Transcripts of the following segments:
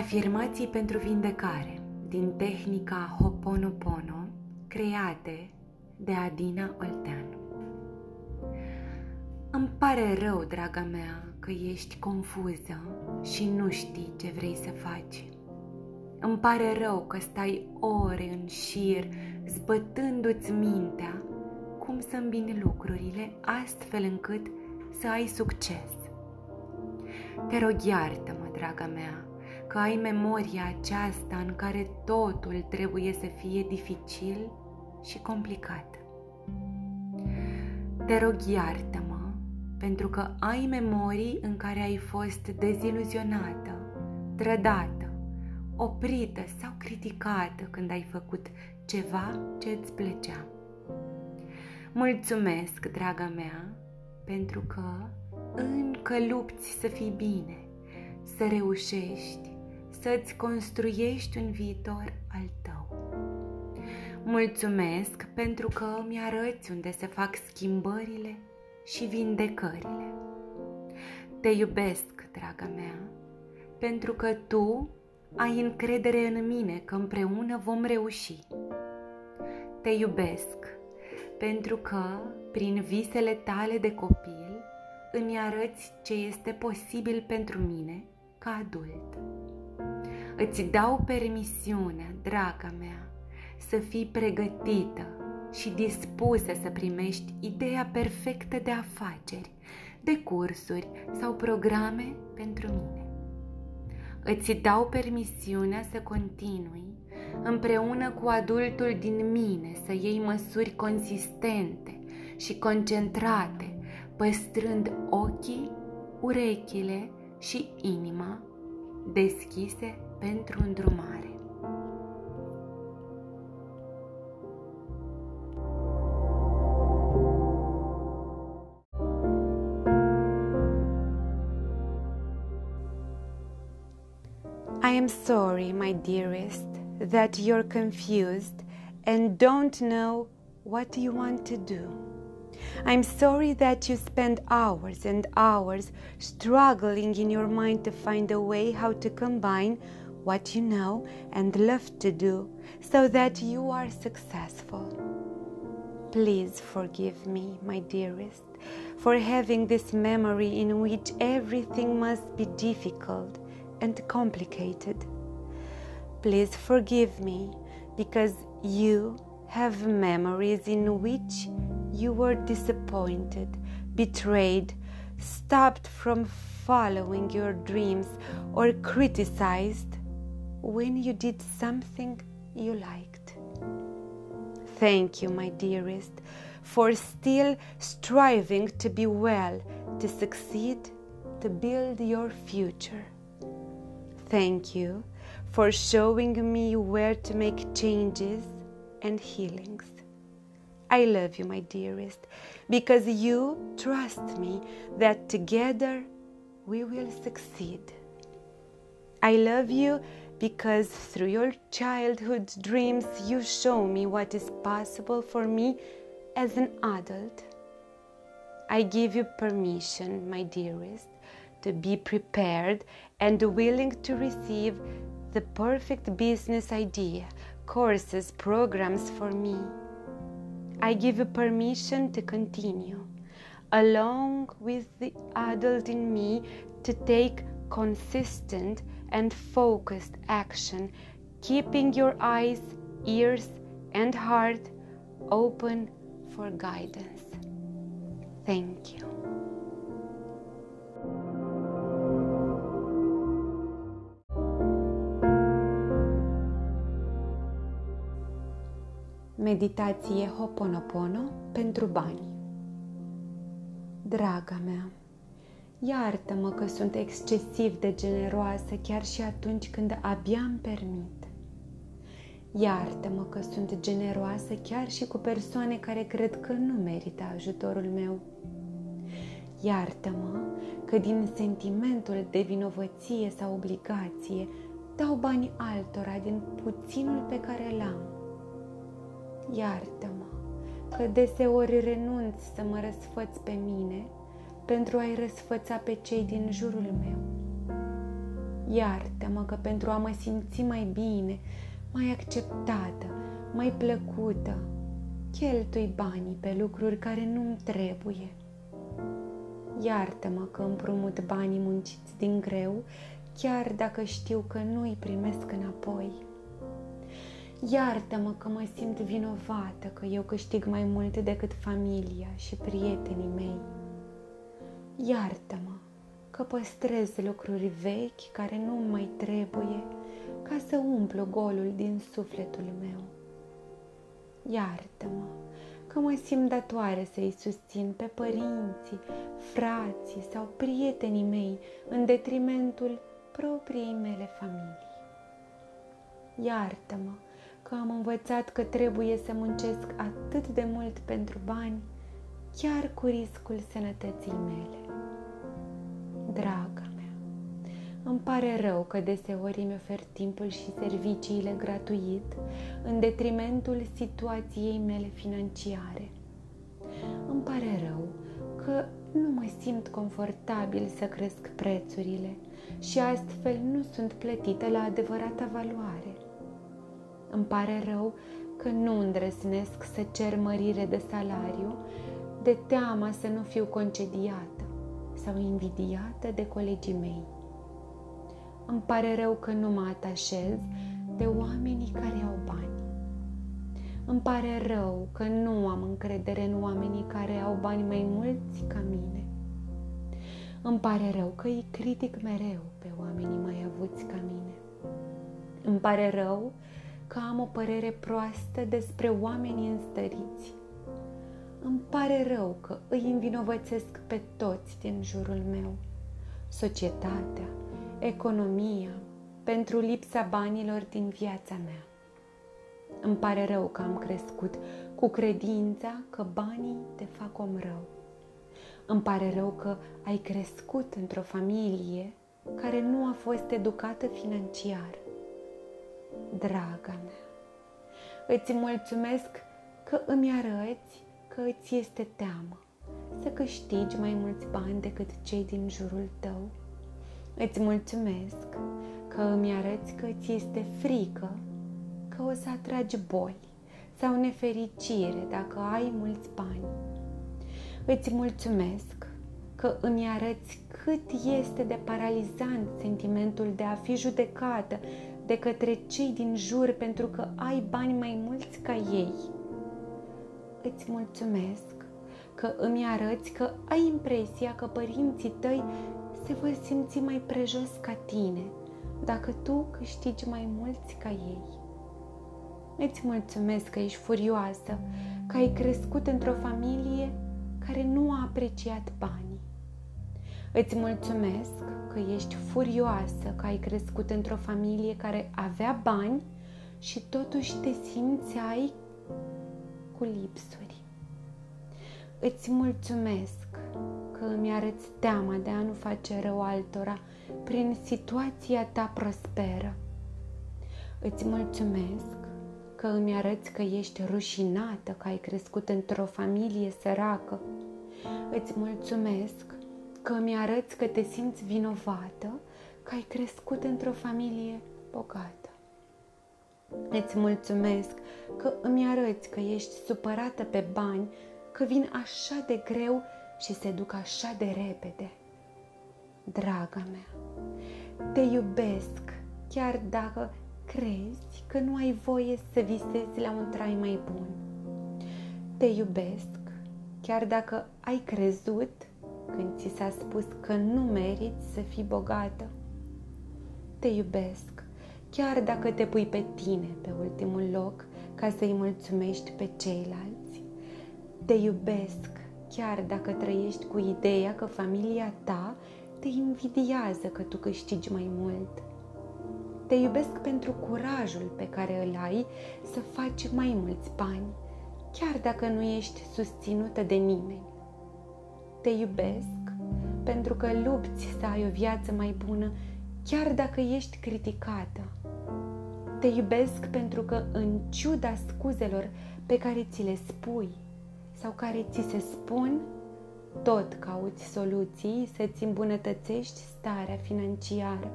Afirmații pentru vindecare din tehnica Ho'oponopono, create de Adina Olteanu. Îmi pare rău, draga mea, că ești confuză și nu știi ce vrei să faci. Îmi pare rău că stai ore în șir zbătându-ți mintea cum să îmbini lucrurile astfel încât să ai succes. Te rog, iartă-mă, draga mea, că ai memoria aceasta în care totul trebuie să fie dificil și complicat. Te rog, iartă-mă, pentru că ai memorii în care ai fost deziluzionată, trădată, oprită sau criticată când ai făcut ceva ce îți plăcea. Mulțumesc, draga mea, pentru că încă lupți să fii bine, să reușești, să-ți construiești un viitor al tău. Mulțumesc pentru că îmi arăți unde se fac schimbările și vindecările. Te iubesc, draga mea, pentru că tu ai încredere în mine că împreună vom reuși. Te iubesc pentru că, prin visele tale de copil, îmi arăți ce este posibil pentru mine ca adult. Îți dau permisiunea, draga mea, să fii pregătită și dispusă să primești ideea perfectă de afaceri, de cursuri sau programe pentru mine. Îți dau permisiunea să continui împreună cu adultul din mine, să iei măsuri consistente și concentrate, păstrând ochii, urechile și inima deschise pentru îndrumare. I am sorry, my dearest, that you're confused and don't know what you want to do. I'm sorry that you spend hours and hours struggling in your mind to find a way how to combine what you know and love to do so that you are successful. Please forgive me, my dearest, for having this memory in which everything must be difficult and complicated. Please forgive me because you have memories in which you were disappointed, betrayed, stopped from following your dreams, or criticized when you did something you liked. Thank you, my dearest, for still striving to be well, to succeed, to build your future. Thank you for showing me where to make changes and healings. I love you, my dearest, because you trust me that together we will succeed. I love you because through your childhood dreams you show me what is possible for me as an adult. I give you permission, my dearest, to be prepared and willing to receive the perfect business idea, courses, programs for me. I give you permission to continue, along with the adult in me, to take consistent and focused action, keeping your eyes, ears, and heart open for guidance. Thank you. Meditație Ho'oponopono pentru bani. Draga mea, iartă-mă că sunt excesiv de generoasă chiar și atunci când abia îmi permit. Iartă-mă că sunt generoasă chiar și cu persoane care cred că nu merită ajutorul meu. Iartă-mă că din sentimentul de vinovăție sau obligație dau bani altora din puținul pe care l-am. Iartă-mă că deseori renunț să mă răsfăț pe mine pentru a-i răsfăța pe cei din jurul meu. Iartă-mă că pentru a mă simți mai bine, mai acceptată, mai plăcută, cheltui banii pe lucruri care nu-mi trebuie. Iartă-mă că împrumut banii munciți din greu, chiar dacă știu că nu îi primesc înapoi. Iartă-mă că mă simt vinovată că eu câștig mai mult decât familia și prietenii mei. Iartă-mă că păstrez lucruri vechi care nu mai trebuie ca să umplu golul din sufletul meu. Iartă-mă că mă simt datoare să-i susțin pe părinții, frații sau prietenii mei în detrimentul propriei mele familii. Iartă-mă că am învățat că trebuie să muncesc atât de mult pentru bani, chiar cu riscul sănătății mele. Draga mea, îmi pare rău că deseori îmi ofer timpul și serviciile gratuit în detrimentul situației mele financiare. Îmi pare rău că nu mă simt confortabil să cresc prețurile și astfel nu sunt plătită la adevărata valoare. Îmi pare rău că nu îndrăznesc să cer mărire de salariu de teama să nu fiu concediată sau invidiată de colegii mei. Îmi pare rău că nu mă atașez de oamenii care au bani. Îmi pare rău că nu am încredere în oamenii care au bani mai mulți ca mine. Îmi pare rău că îi critic mereu pe oamenii mai avuți ca mine. Îmi pare rău că am o părere proastă despre oamenii înstăriți. Îmi pare rău că îi învinovățesc pe toți din jurul meu, societatea, economia, pentru lipsa banilor din viața mea. Îmi pare rău că am crescut cu credința că banii te fac om rău. Îmi pare rău că ai crescut într-o familie care nu a fost educată financiar. Draga mea, îți mulțumesc că îmi arăți că îți este teamă să câștigi mai mulți bani decât cei din jurul tău. Îți mulțumesc că îmi arăți că îți este frică că o să atragi boli sau nefericire dacă ai mulți bani. Îți mulțumesc că îmi arăți cât este de paralizant sentimentul de a fi judecată de către cei din jur pentru că ai bani mai mulți ca ei. Îți mulțumesc că îmi arăți că ai impresia că părinții tăi se vor simți mai prejos ca tine dacă tu câștigi mai mulți ca ei. Îți mulțumesc că ești furioasă, că ai crescut într-o familie care nu a apreciat banii. Îți mulțumesc că ești furioasă, că ai crescut într-o familie care avea bani și totuși te simțeai cu lipsuri. Îți mulțumesc că îmi arăți teama de a nu face rău altora prin situația ta prosperă. Îți mulțumesc că îmi arăți că ești rușinată, că ai crescut într-o familie săracă. Îți mulțumesc că îmi arăți că te simți vinovată, că ai crescut într-o familie bogată. Îți mulțumesc că îmi arăți că ești supărată pe bani, că vin așa de greu și se duc așa de repede. Draga mea, te iubesc chiar dacă crezi că nu ai voie să visezi la un trai mai bun. Te iubesc chiar dacă ai crezut când ți s-a spus că nu meriți să fii bogată. Te iubesc chiar dacă te pui pe tine pe ultimul loc ca să-i mulțumești pe ceilalți. Te iubesc chiar dacă trăiești cu ideea că familia ta te invidiază că tu câștigi mai mult. Te iubesc pentru curajul pe care îl ai să faci mai mulți bani, chiar dacă nu ești susținută de nimeni. Te iubesc pentru că lupți să ai o viață mai bună, chiar dacă ești criticată. Te iubesc pentru că, în ciuda scuzelor pe care ți le spui sau care ți se spun, tot cauți soluții să-ți îmbunătățești starea financiară.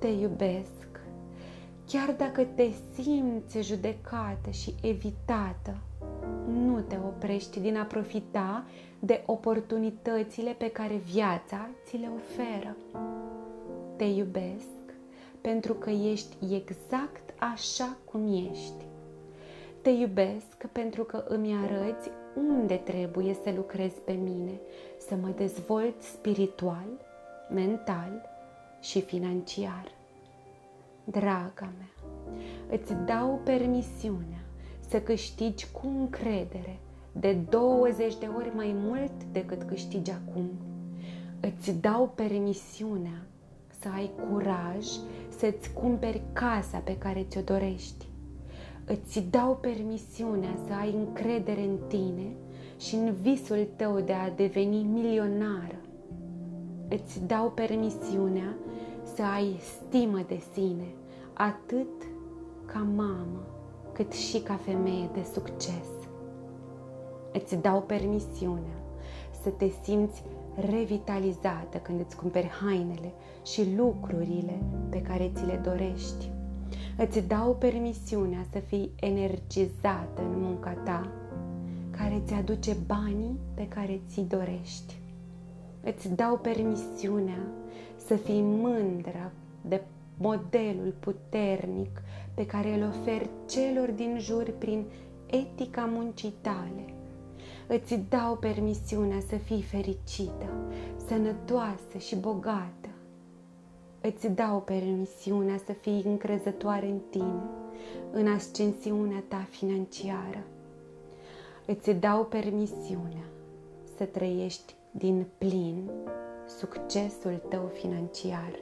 te iubesc, chiar dacă te simți judecată și evitată. Nu te oprești din a profita de oportunitățile pe care viața ți le oferă. Te iubesc pentru că ești exact așa cum ești. Te iubesc pentru că îmi arăți unde trebuie să lucrez pe mine, să mă dezvolt spiritual, mental și financiar. Draga mea, îți dau permisiunea să câștigi cu încredere de 20 de ori mai mult decât câștigi acum. Îți dau permisiunea să ai curaj să-ți cumperi casa pe care ți-o dorești. Îți dau permisiunea să ai încredere în tine și în visul tău de a deveni milionară. Îți dau permisiunea să ai stimă de sine, atât ca mamă, cât și ca femeie de succes. Îți dau permisiunea să te simți revitalizată când îți cumperi hainele și lucrurile pe care ți le dorești. Îți dau permisiunea să fii energizată în munca ta, care ți aduce banii pe care ți-i dorești. Îți dau permisiunea să fii mândră de modelul puternic pe care îl oferi celor din jur prin etica muncii tale. Îți dau permisiunea să fii fericită, sănătoasă și bogată. Îți dau permisiunea să fii încrezătoare în tine, în ascensiunea ta financiară. Îți dau permisiunea să trăiești din plin succesul tău financiar.